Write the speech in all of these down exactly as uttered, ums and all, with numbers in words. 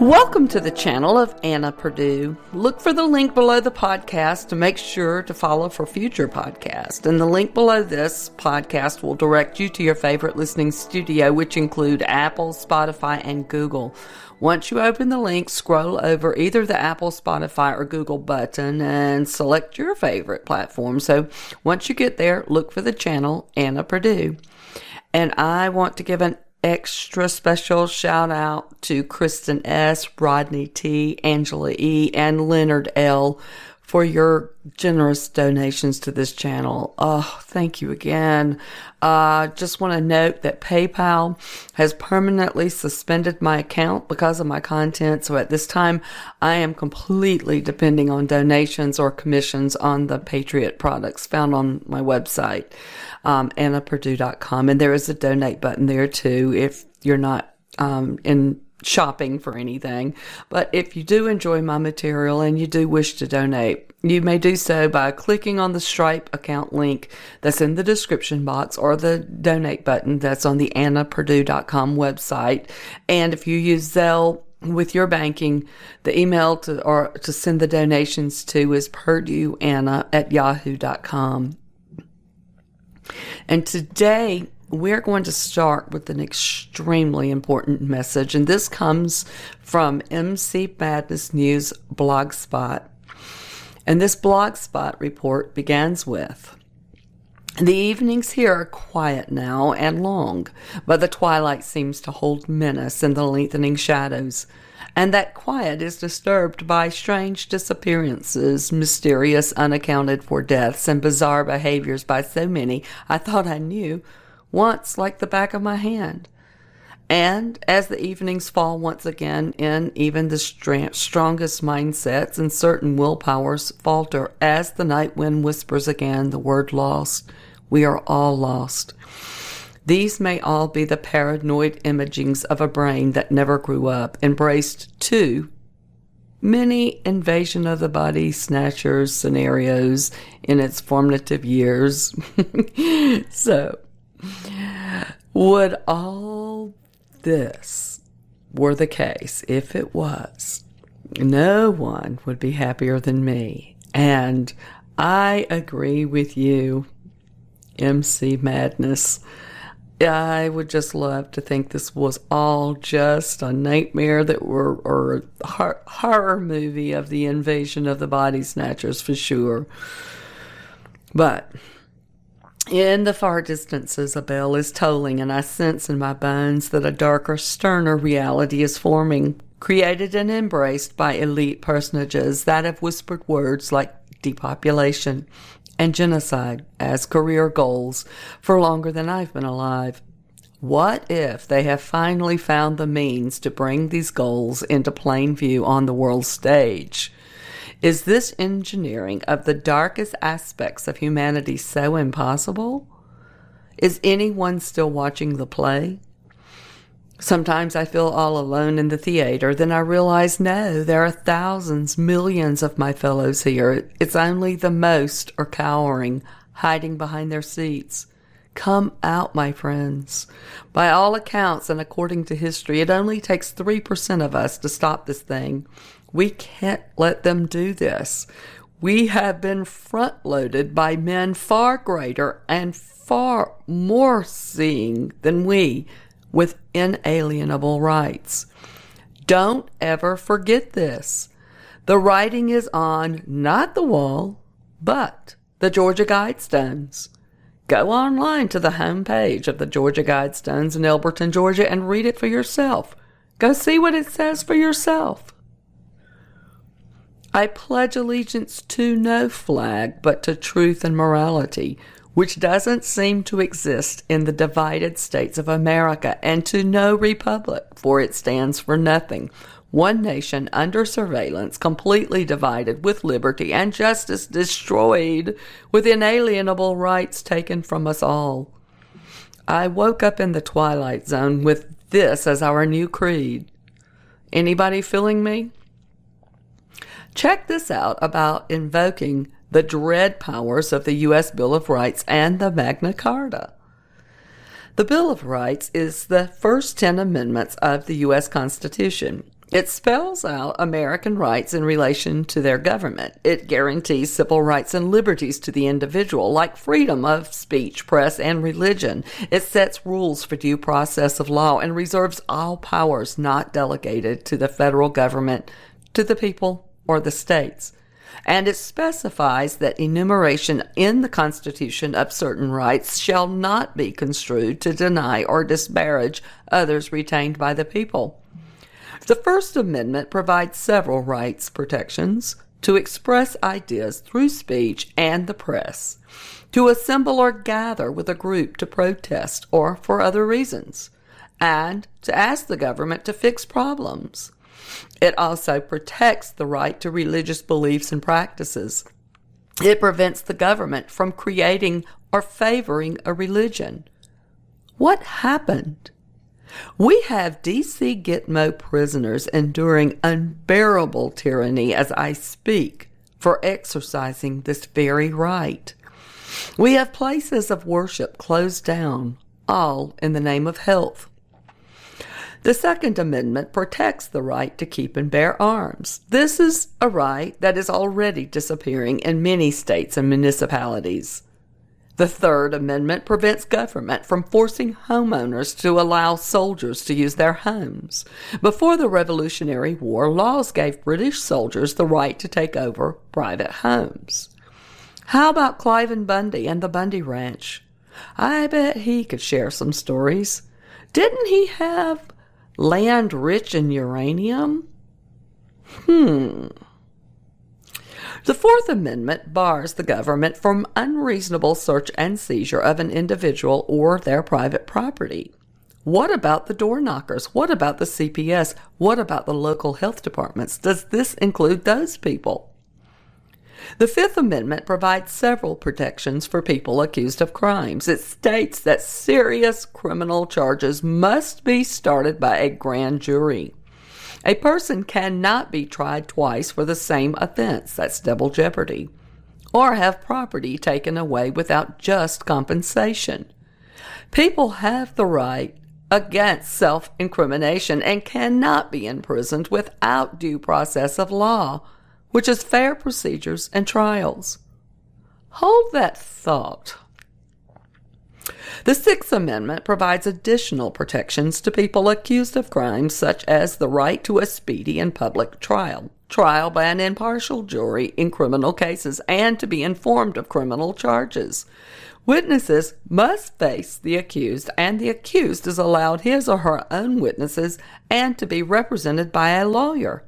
Welcome to the channel of Anna Perdue. Look for the link below the podcast to make sure to follow for future podcasts. And the link below this podcast will direct you to your favorite listening studio, which include Apple, Spotify, and Google. Once you open the link, scroll over either the Apple, Spotify, or Google button and select your favorite platform. So once you get there, look for the channel Anna Perdue. And I want to give an extra special shout out to Kristen S., Rodney T., Angela E., and Leonard L. for your generous donations to this channel. Oh, thank you again. Uh, just want to note that PayPal has permanently suspended my account because of my content. So at this time, I am completely depending on donations or commissions on the Patriot products found on my website, um, anna perdue dot com. And there is a donate button there too if you're not um, in shopping for anything. But if you do enjoy my material and you do wish to donate, you may do so by clicking on the Stripe account link that's in the description box or the donate button that's on the anna perdue dot com website. And if you use Zelle with your banking, the email to or to send the donations to is perdue anna at yahoo dot com. And today we're going to start with an extremely important message, and this comes from M C Madness News Blogspot. And this Blogspot report begins with, "The evenings here are quiet now and long, but the twilight seems to hold menace in the lengthening shadows, and that quiet is disturbed by strange disappearances, mysterious, unaccounted-for deaths, and bizarre behaviors by so many I thought I knew, once like the back of my hand. And as the evenings fall once again in, even the str- strongest mindsets and certain willpowers falter as the night wind whispers again the word lost. We are all lost. These may all be the paranoid imagings of a brain that never grew up, embraced too many invasion of the body snatchers scenarios in its formative years." So, would all this were the case, if it was, no one would be happier than me. And I agree with you, M C Madness. I would just love to think this was all just a nightmare that were, or a horror movie of the invasion of the body snatchers for sure. But in the far distances, a bell is tolling, and I sense in my bones that a darker, sterner reality is forming, created and embraced by elite personages that have whispered words like depopulation and genocide as career goals for longer than I've been alive. What if they have finally found the means to bring these goals into plain view on the world stage? Is this engineering of the darkest aspects of humanity so impossible? Is anyone still watching the play? Sometimes I feel all alone in the theater. Then I realize, no, there are thousands, millions of my fellows here. It's only the most are cowering, hiding behind their seats. Come out, my friends. By all accounts and according to history, it only takes three percent of us to stop this thing. We can't let them do this. We have been front-loaded by men far greater and far more seeing than we, with inalienable rights. Don't ever forget this. The writing is on not the wall, but the Georgia Guidestones. Go online to the homepage of the Georgia Guidestones in Elberton, Georgia, and read it for yourself. Go see what it says for yourself. "I pledge allegiance to no flag but to truth and morality, which doesn't seem to exist in the divided states of America, and to no republic, for it stands for nothing. One nation under surveillance, completely divided, with liberty and justice destroyed, with inalienable rights taken from us all. I woke up in the twilight zone with this as our new creed." Anybody feeling me? Check this out about invoking the dread powers of the U S Bill of Rights and the Magna Carta. The Bill of Rights is the first ten amendments of the U S Constitution. It spells out American rights in relation to their government. It guarantees civil rights and liberties to the individual, like freedom of speech, press, and religion. It sets rules for due process of law and reserves all powers not delegated to the federal government, to the people, or the states. And it specifies that enumeration in the Constitution of certain rights shall not be construed to deny or disparage others retained by the people. The First Amendment provides several rights protections: to express ideas through speech and the press, to assemble or gather with a group to protest or for other reasons, and to ask the government to fix problems. It also protects the right to religious beliefs and practices. It prevents the government from creating or favoring a religion. What happened? We have D C Gitmo prisoners enduring unbearable tyranny as I speak for exercising this very right. We have places of worship closed down, all in the name of health. The Second Amendment protects the right to keep and bear arms. This is a right that is already disappearing in many states and municipalities. The Third Amendment prevents government from forcing homeowners to allow soldiers to use their homes. Before the Revolutionary War, laws gave British soldiers the right to take over private homes. How about Cliven Bundy and the Bundy Ranch? I bet he could share some stories. Didn't he have land rich in uranium? Hmm... The Fourth Amendment bars the government from unreasonable search and seizure of an individual or their private property. What about the door knockers? What about the C P S? What about the local health departments? Does this include those people? The Fifth Amendment provides several protections for people accused of crimes. It states that serious criminal charges must be started by a grand jury. A person cannot be tried twice for the same offense, that's double jeopardy, or have property taken away without just compensation. People have the right against self-incrimination and cannot be imprisoned without due process of law, which is fair procedures and trials. Hold that thought. The Sixth Amendment provides additional protections to people accused of crimes, such as the right to a speedy and public trial, trial by an impartial jury in criminal cases, and to be informed of criminal charges. Witnesses must face the accused, and the accused is allowed his or her own witnesses and to be represented by a lawyer.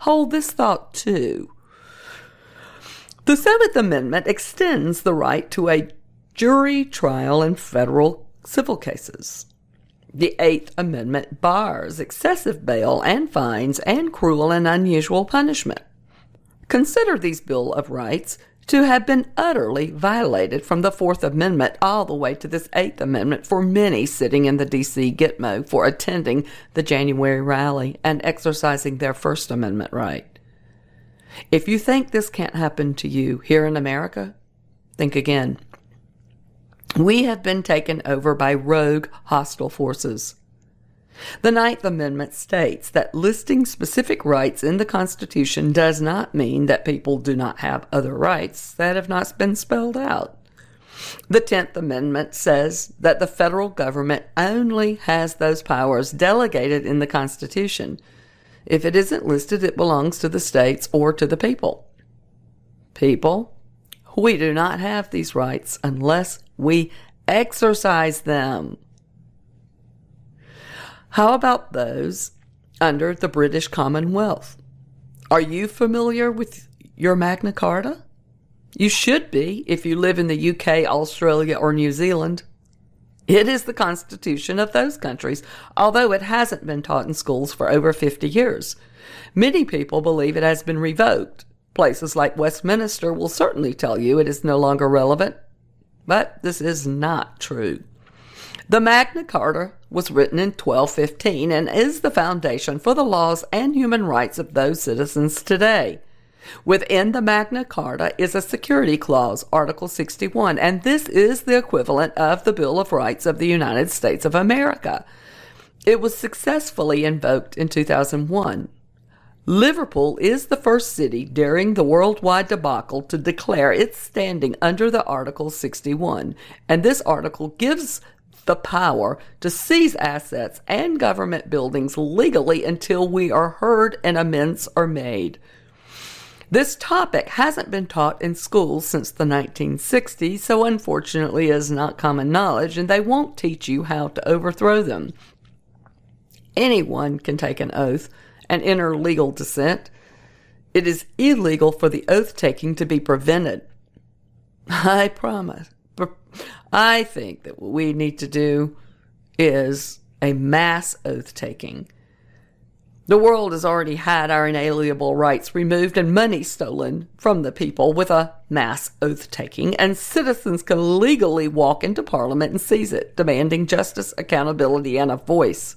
Hold this thought, too. The Seventh Amendment extends the right to a jury trial in federal civil cases. The Eighth Amendment bars excessive bail and fines and cruel and unusual punishment. Consider these Bill of Rights to have been utterly violated from the Fourth Amendment all the way to this Eighth Amendment for many sitting in the D C Gitmo for attending the January rally and exercising their First Amendment right. If you think this can't happen to you here in America, think again. We have been taken over by rogue hostile forces. The Ninth Amendment states that listing specific rights in the Constitution does not mean that people do not have other rights that have not been spelled out. The Tenth Amendment says that the federal government only has those powers delegated in the Constitution. If it isn't listed, it belongs to the states or to the people. People, we do not have these rights unless we exercise them. How about those under the British Commonwealth? Are you familiar with your Magna Carta? You should be if you live in the U K, Australia, or New Zealand. It is the constitution of those countries, although it hasn't been taught in schools for over fifty years. Many people believe it has been revoked. Places like Westminster will certainly tell you it is no longer relevant. But this is not true. The Magna Carta was written in twelve fifteen and is the foundation for the laws and human rights of those citizens today. Within the Magna Carta is a security clause, Article sixty-one, and this is the equivalent of the Bill of Rights of the United States of America. It was successfully invoked in two thousand one. Liverpool is the first city during the worldwide debacle to declare its standing under the Article sixty-one, and this article gives the power to seize assets and government buildings legally until we are heard and amends are made. This topic hasn't been taught in schools since the nineteen sixties, so unfortunately is not common knowledge, and they won't teach you how to overthrow them. Anyone can take an oath and enter legal dissent. It is illegal for the oath-taking to be prevented. I promise. I think that what we need to do is a mass oath-taking. The world has already had our inalienable rights removed and money stolen from the people with a mass oath-taking, and citizens can legally walk into Parliament and seize it, demanding justice, accountability, and a voice.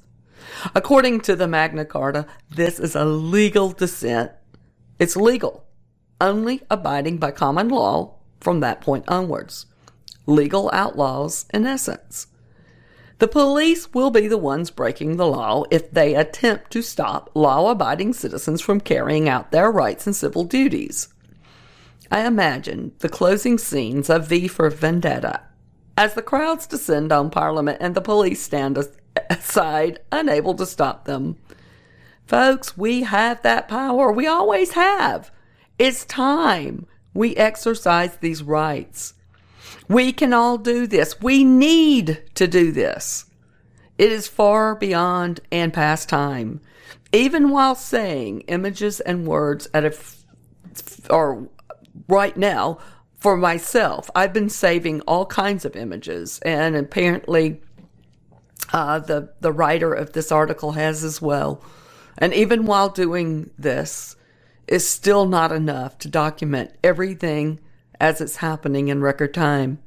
According to the Magna Carta, this is a legal dissent. It's legal, only abiding by common law from that point onwards. Legal outlaws, in essence. The police will be the ones breaking the law if they attempt to stop law-abiding citizens from carrying out their rights and civil duties. I imagine the closing scenes of V for Vendetta as the crowds descend on Parliament and the police stand aside, unable to stop them. Folks, we have that power. We always have. It's time we exercise these rights. We can all do this. We need to do this. It is far beyond and past time. Even while saying images and words at a, f- or right now, for myself, I've been saving all kinds of images, and apparently uh, the, the writer of this article has as well. And even while doing this, it's still not enough to document everything as it's happening in record time.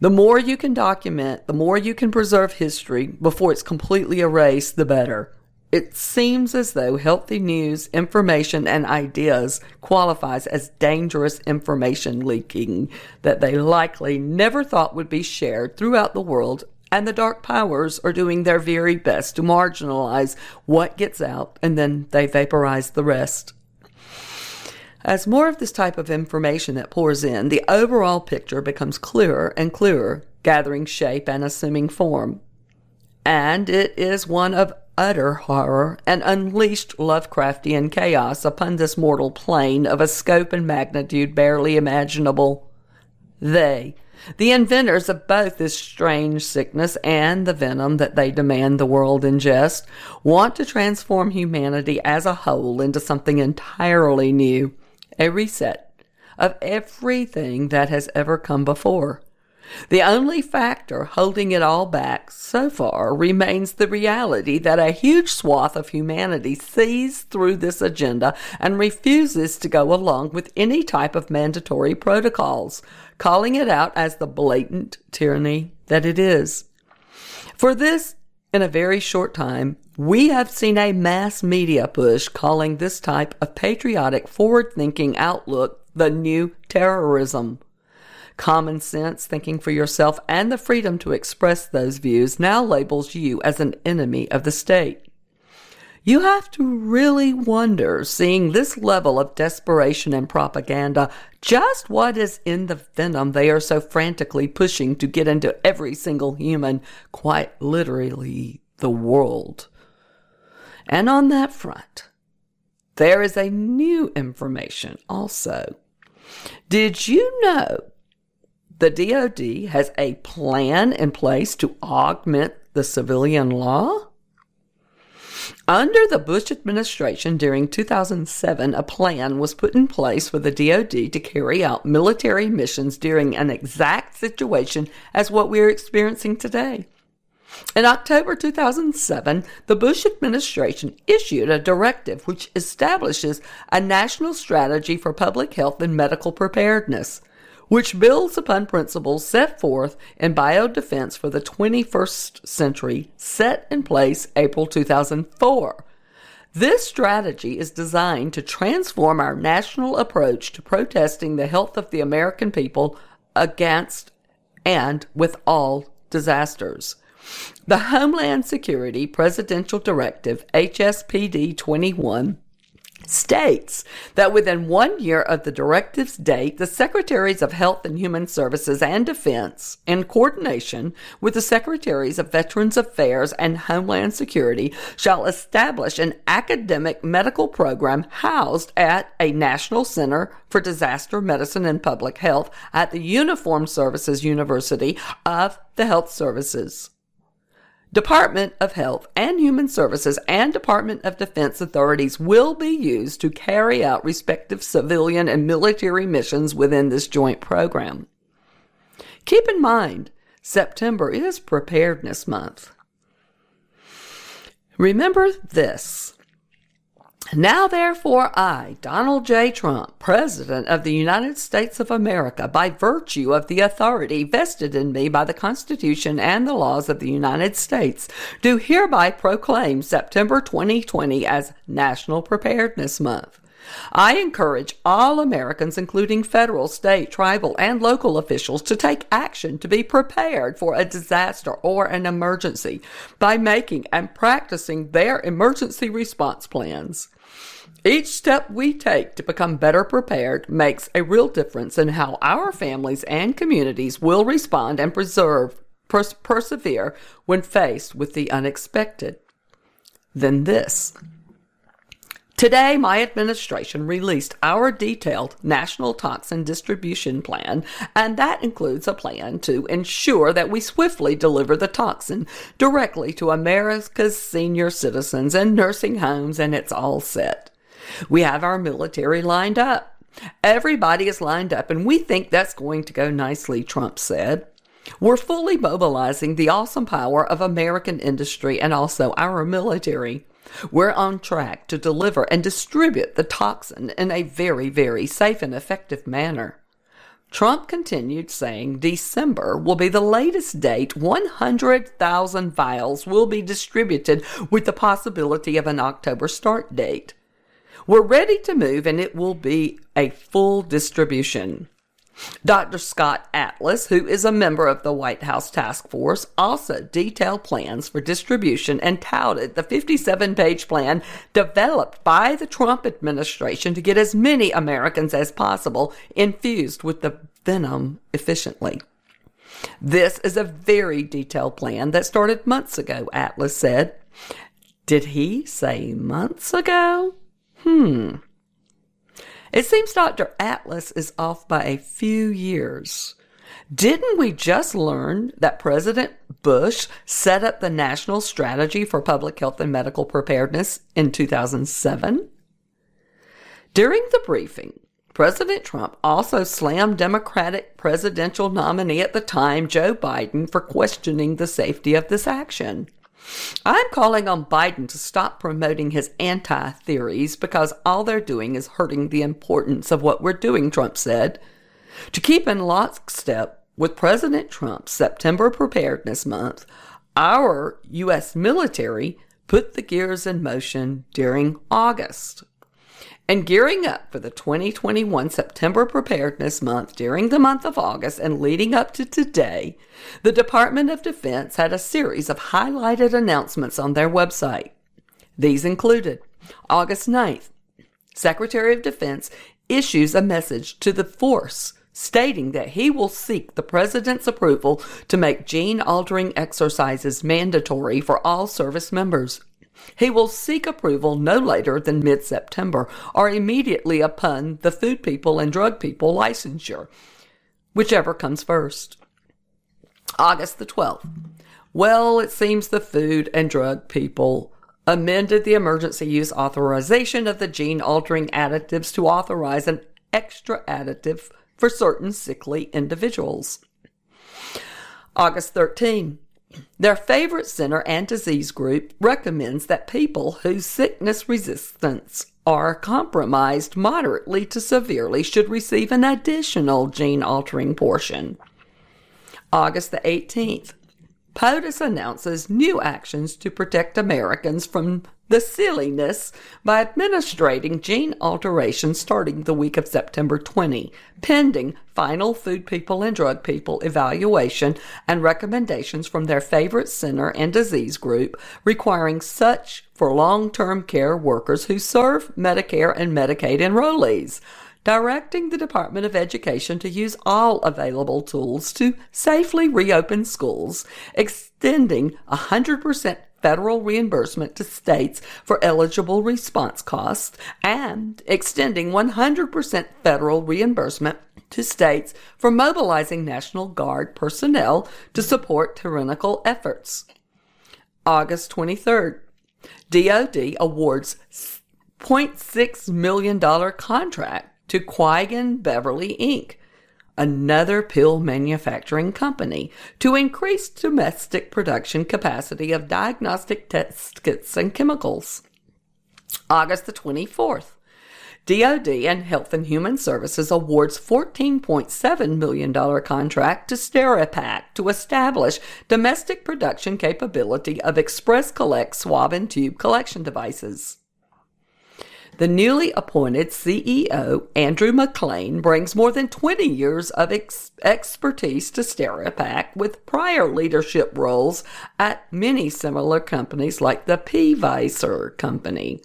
The more you can document, the more you can preserve history before it's completely erased, the better. It seems as though healthy news, information, and ideas qualifies as dangerous information leaking that they likely never thought would be shared throughout the world, and the dark powers are doing their very best to marginalize what gets out, and then they vaporize the rest. As more of this type of information that pours in, the overall picture becomes clearer and clearer, gathering shape and assuming form. And it is one of utter horror and unleashed Lovecraftian chaos upon this mortal plane of a scope and magnitude barely imaginable. They, the inventors of both this strange sickness and the venom that they demand the world ingest, want to transform humanity as a whole into something entirely new. A reset of everything that has ever come before. The only factor holding it all back so far remains the reality that a huge swath of humanity sees through this agenda and refuses to go along with any type of mandatory protocols, calling it out as the blatant tyranny that it is. For this, in a very short time, we have seen a mass media push calling this type of patriotic, forward-thinking outlook the new terrorism. Common sense, thinking for yourself, and the freedom to express those views now labels you as an enemy of the state. You have to really wonder, seeing this level of desperation and propaganda, just what is in the venom they are so frantically pushing to get into every single human, quite literally the world. And on that front, there is a new information also. Did you know the D O D has a plan in place to augment the civilian law? Under the Bush administration during two thousand seven, a plan was put in place for the D O D to carry out military missions during an exact situation as what we are experiencing today. In October two thousand seven, the Bush administration issued a directive which establishes a national strategy for public health and medical preparedness, which builds upon principles set forth in Biodefense for the twenty-first Century, set in place April two thousand four. This strategy is designed to transform our national approach to protesting the health of the American people against and with all disasters. The Homeland Security Presidential Directive, H S P D twenty-one, states that within one year of the directive's date, the Secretaries of Health and Human Services and Defense, in coordination with the Secretaries of Veterans Affairs and Homeland Security, shall establish an academic medical program housed at a National Center for Disaster Medicine and Public Health at the Uniformed Services University of the Health Services, Department of Health and Human Services and Department of Defense authorities will be used to carry out respective civilian and military missions within this joint program. Keep in mind, September is Preparedness Month. Remember this. Now, therefore, I, Donald J. Trump, President of the United States of America, by virtue of the authority vested in me by the Constitution and the laws of the United States, do hereby proclaim September twenty twenty as National Preparedness Month. I encourage all Americans, including federal, state, tribal, and local officials, to take action to be prepared for a disaster or an emergency by making and practicing their emergency response plans. Each step we take to become better prepared makes a real difference in how our families and communities will respond and preserve, pers- persevere when faced with the unexpected. Then this. Today, my administration released our detailed national toxin distribution plan, and that includes a plan to ensure that we swiftly deliver the toxin directly to America's senior citizens and nursing homes, and it's all set. We have our military lined up. Everybody is lined up, and we think that's going to go nicely, Trump said. We're fully mobilizing the awesome power of American industry and also our military. We're on track to deliver and distribute the toxin in a very, very safe and effective manner. Trump continued, saying December will be the latest date. one hundred thousand vials will be distributed with the possibility of an October start date. We're ready to move, and it will be a full distribution. Doctor Scott Atlas, who is a member of the White House Task Force, also detailed plans for distribution and touted the fifty-seven page plan developed by the Trump administration to get as many Americans as possible infused with the venom efficiently. This is a very detailed plan that started months ago, Atlas said. Did he say months ago? Hmm. It seems Doctor Atlas is off by a few years. Didn't we just learn that President Bush set up the National Strategy for Public Health and Medical Preparedness in two thousand seven? During the briefing, President Trump also slammed Democratic presidential nominee at the time, Joe Biden, for questioning the safety of this action. I'm calling on Biden to stop promoting his anti-theories because all they're doing is hurting the importance of what we're doing, Trump said. To keep in lockstep with President Trump's September Preparedness Month, our U S military put the gears in motion during August. And gearing up for the twenty twenty-one September Preparedness Month during the month of August and leading up to today, the Department of Defense had a series of highlighted announcements on their website. These included August ninth, Secretary of Defense issues a message to the force stating that he will seek the president's approval to make gene-altering exercises mandatory for all service members. He will seek approval no later than mid-September or immediately upon the food people and drug people licensure, whichever comes first. August the twelfth. Well, it seems the food and drug people amended the emergency use authorization of the gene-altering additives to authorize an extra additive for certain sickly individuals. August thirteenth. Their favorite center and disease group recommends that people whose sickness resistance are compromised moderately to severely should receive an additional gene-altering portion. August the eighteenth, POTUS announces new actions to protect Americans from the silliness by administering gene alteration starting the week of September twentieth, pending final Food People and Drug People evaluation and recommendations from their favorite center and disease group, requiring such for long-term care workers who serve Medicare and Medicaid enrollees, directing the Department of Education to use all available tools to safely reopen schools, extending one hundred percent federal reimbursement to states for eligible response costs, and extending one hundred percent federal reimbursement to states for mobilizing National Guard personnel to support tyrannical efforts. August twenty-third, D O D awards zero point six million dollars contract to Quigen Beverly, Incorporated, another pill manufacturing company, to increase domestic production capacity of diagnostic test kits and chemicals. August the twenty-fourth, D O D and Health and Human Services awards fourteen point seven million dollars contract to SteriPak to establish domestic production capability of Express Collect swab and tube collection devices. The newly appointed C E O, Andrew McLean, brings more than twenty years of ex- expertise to SteriPak, with prior leadership roles at many similar companies like the P-Visor Company.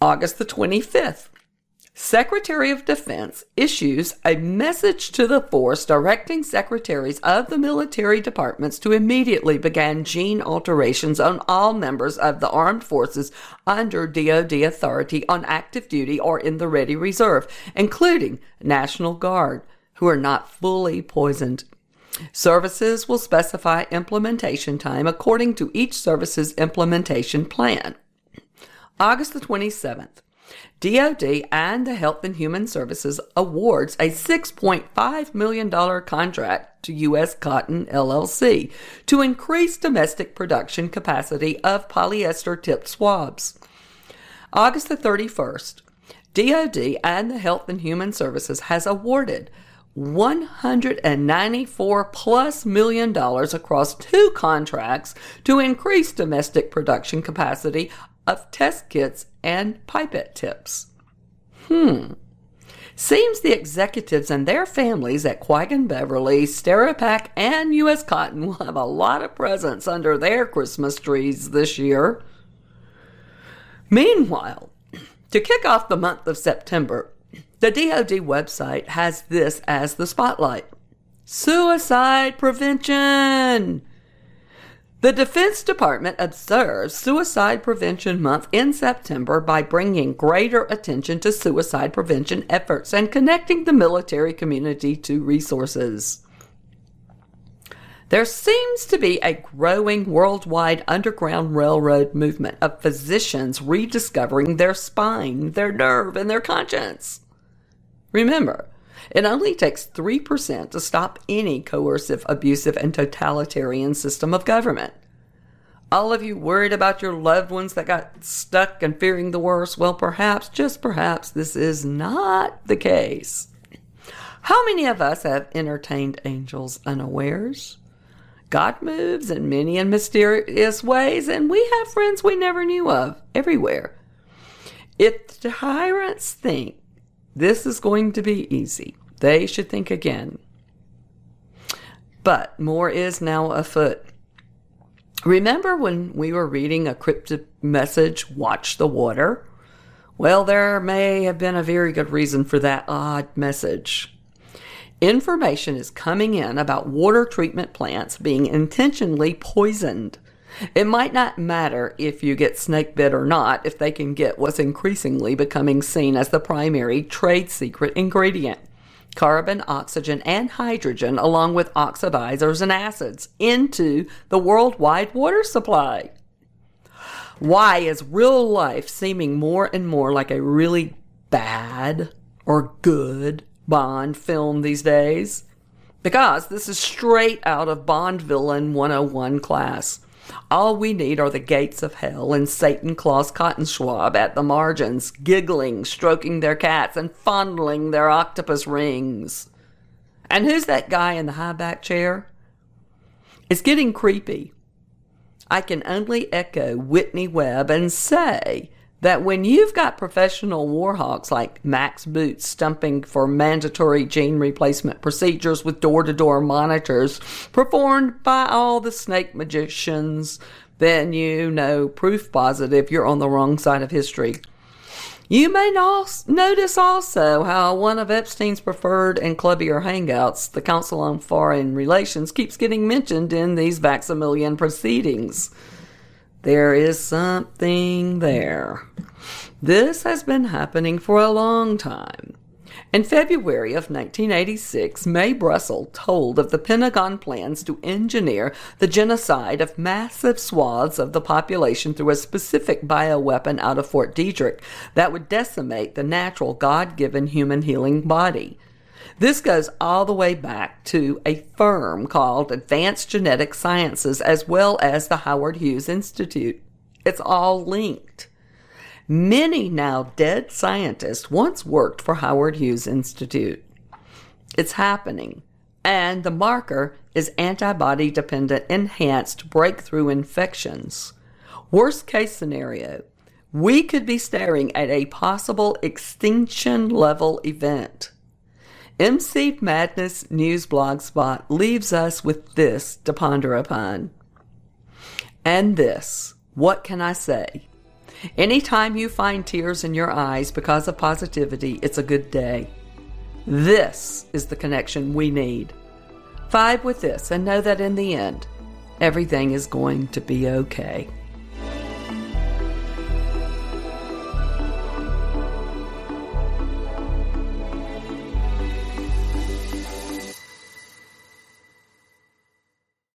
August the twenty-fifth, Secretary of Defense issues a message to the force directing secretaries of the military departments to immediately begin gene alterations on all members of the armed forces under D O D authority on active duty or in the ready reserve, including National Guard, who are not fully poisoned. Services will specify implementation time according to each service's implementation plan. August the twenty-seventh. D O D and the Health and Human Services awards a six point five million dollars contract to U S Cotton L L C to increase domestic production capacity of polyester tipped swabs. August the thirty-first, D O D and the Health and Human Services has awarded one hundred ninety-four plus million dollars across two contracts to increase domestic production capacity of test kits and pipette tips. Hmm. Seems the executives and their families at Quigen Beverly, SteriPak, and U S Cotton will have a lot of presents under their Christmas trees this year. Meanwhile, to kick off the month of September, the D O D website has this as the spotlight. Suicide prevention! The Defense Department observes Suicide Prevention Month in September by bringing greater attention to suicide prevention efforts and connecting the military community to resources. There seems to be a growing worldwide underground railroad movement of physicians rediscovering their spine, their nerve, and their conscience. Remember, it only takes three percent to stop any coercive, abusive, and totalitarian system of government. All of you worried about your loved ones that got stuck and fearing the worst? Well, perhaps, just perhaps, this is not the case. How many of us have entertained angels unawares? God moves in many and mysterious ways, and we have friends we never knew of everywhere. If the tyrants think this is going to be easy, they should think again. But more is now afoot. Remember when we were reading a cryptic message, "Watch the water"? Well, there may have been a very good reason for that odd message. Information is coming in about water treatment plants being intentionally poisoned. It might not matter if you get snake bit or not if they can get what's increasingly becoming seen as the primary trade secret ingredient: carbon, oxygen, and hydrogen, along with oxidizers and acids, into the worldwide water supply. Why is real life seeming more and more like a really bad or good Bond film these days? Because this is straight out of Bond Villain one oh one class. All we need are the gates of hell and Satan, Klaus Cotton Schwab at the margins, giggling, stroking their cats, and fondling their octopus rings. And who's that guy in the high back chair? It's getting creepy. I can only echo Whitney Webb and say that when you've got professional warhawks like Max Boot stumping for mandatory gene replacement procedures with door-to-door monitors performed by all the snake magicians, then you know proof positive you're on the wrong side of history. You may notice also how one of Epstein's preferred and clubbier hangouts, the Council on Foreign Relations, keeps getting mentioned in these Vaximilian proceedings. There is something there. This has been happening for a long time. In February of nineteen eighty-six, Mae Brussell told of the Pentagon plans to engineer the genocide of massive swaths of the population through a specific bioweapon out of Fort Detrick that would decimate the natural God-given human healing body. This goes all the way back to a firm called Advanced Genetic Sciences as well as the Howard Hughes Institute. It's all linked. Many now dead scientists once worked for Howard Hughes Institute. It's happening, and the marker is antibody-dependent enhanced breakthrough infections. Worst-case scenario, we could be staring at a possible extinction-level event. M C Madness News Blogspot leaves us with this to ponder upon. And this, what can I say? Anytime you find tears in your eyes because of positivity, it's a good day. This is the connection we need. Vibe with this and know that in the end, everything is going to be okay.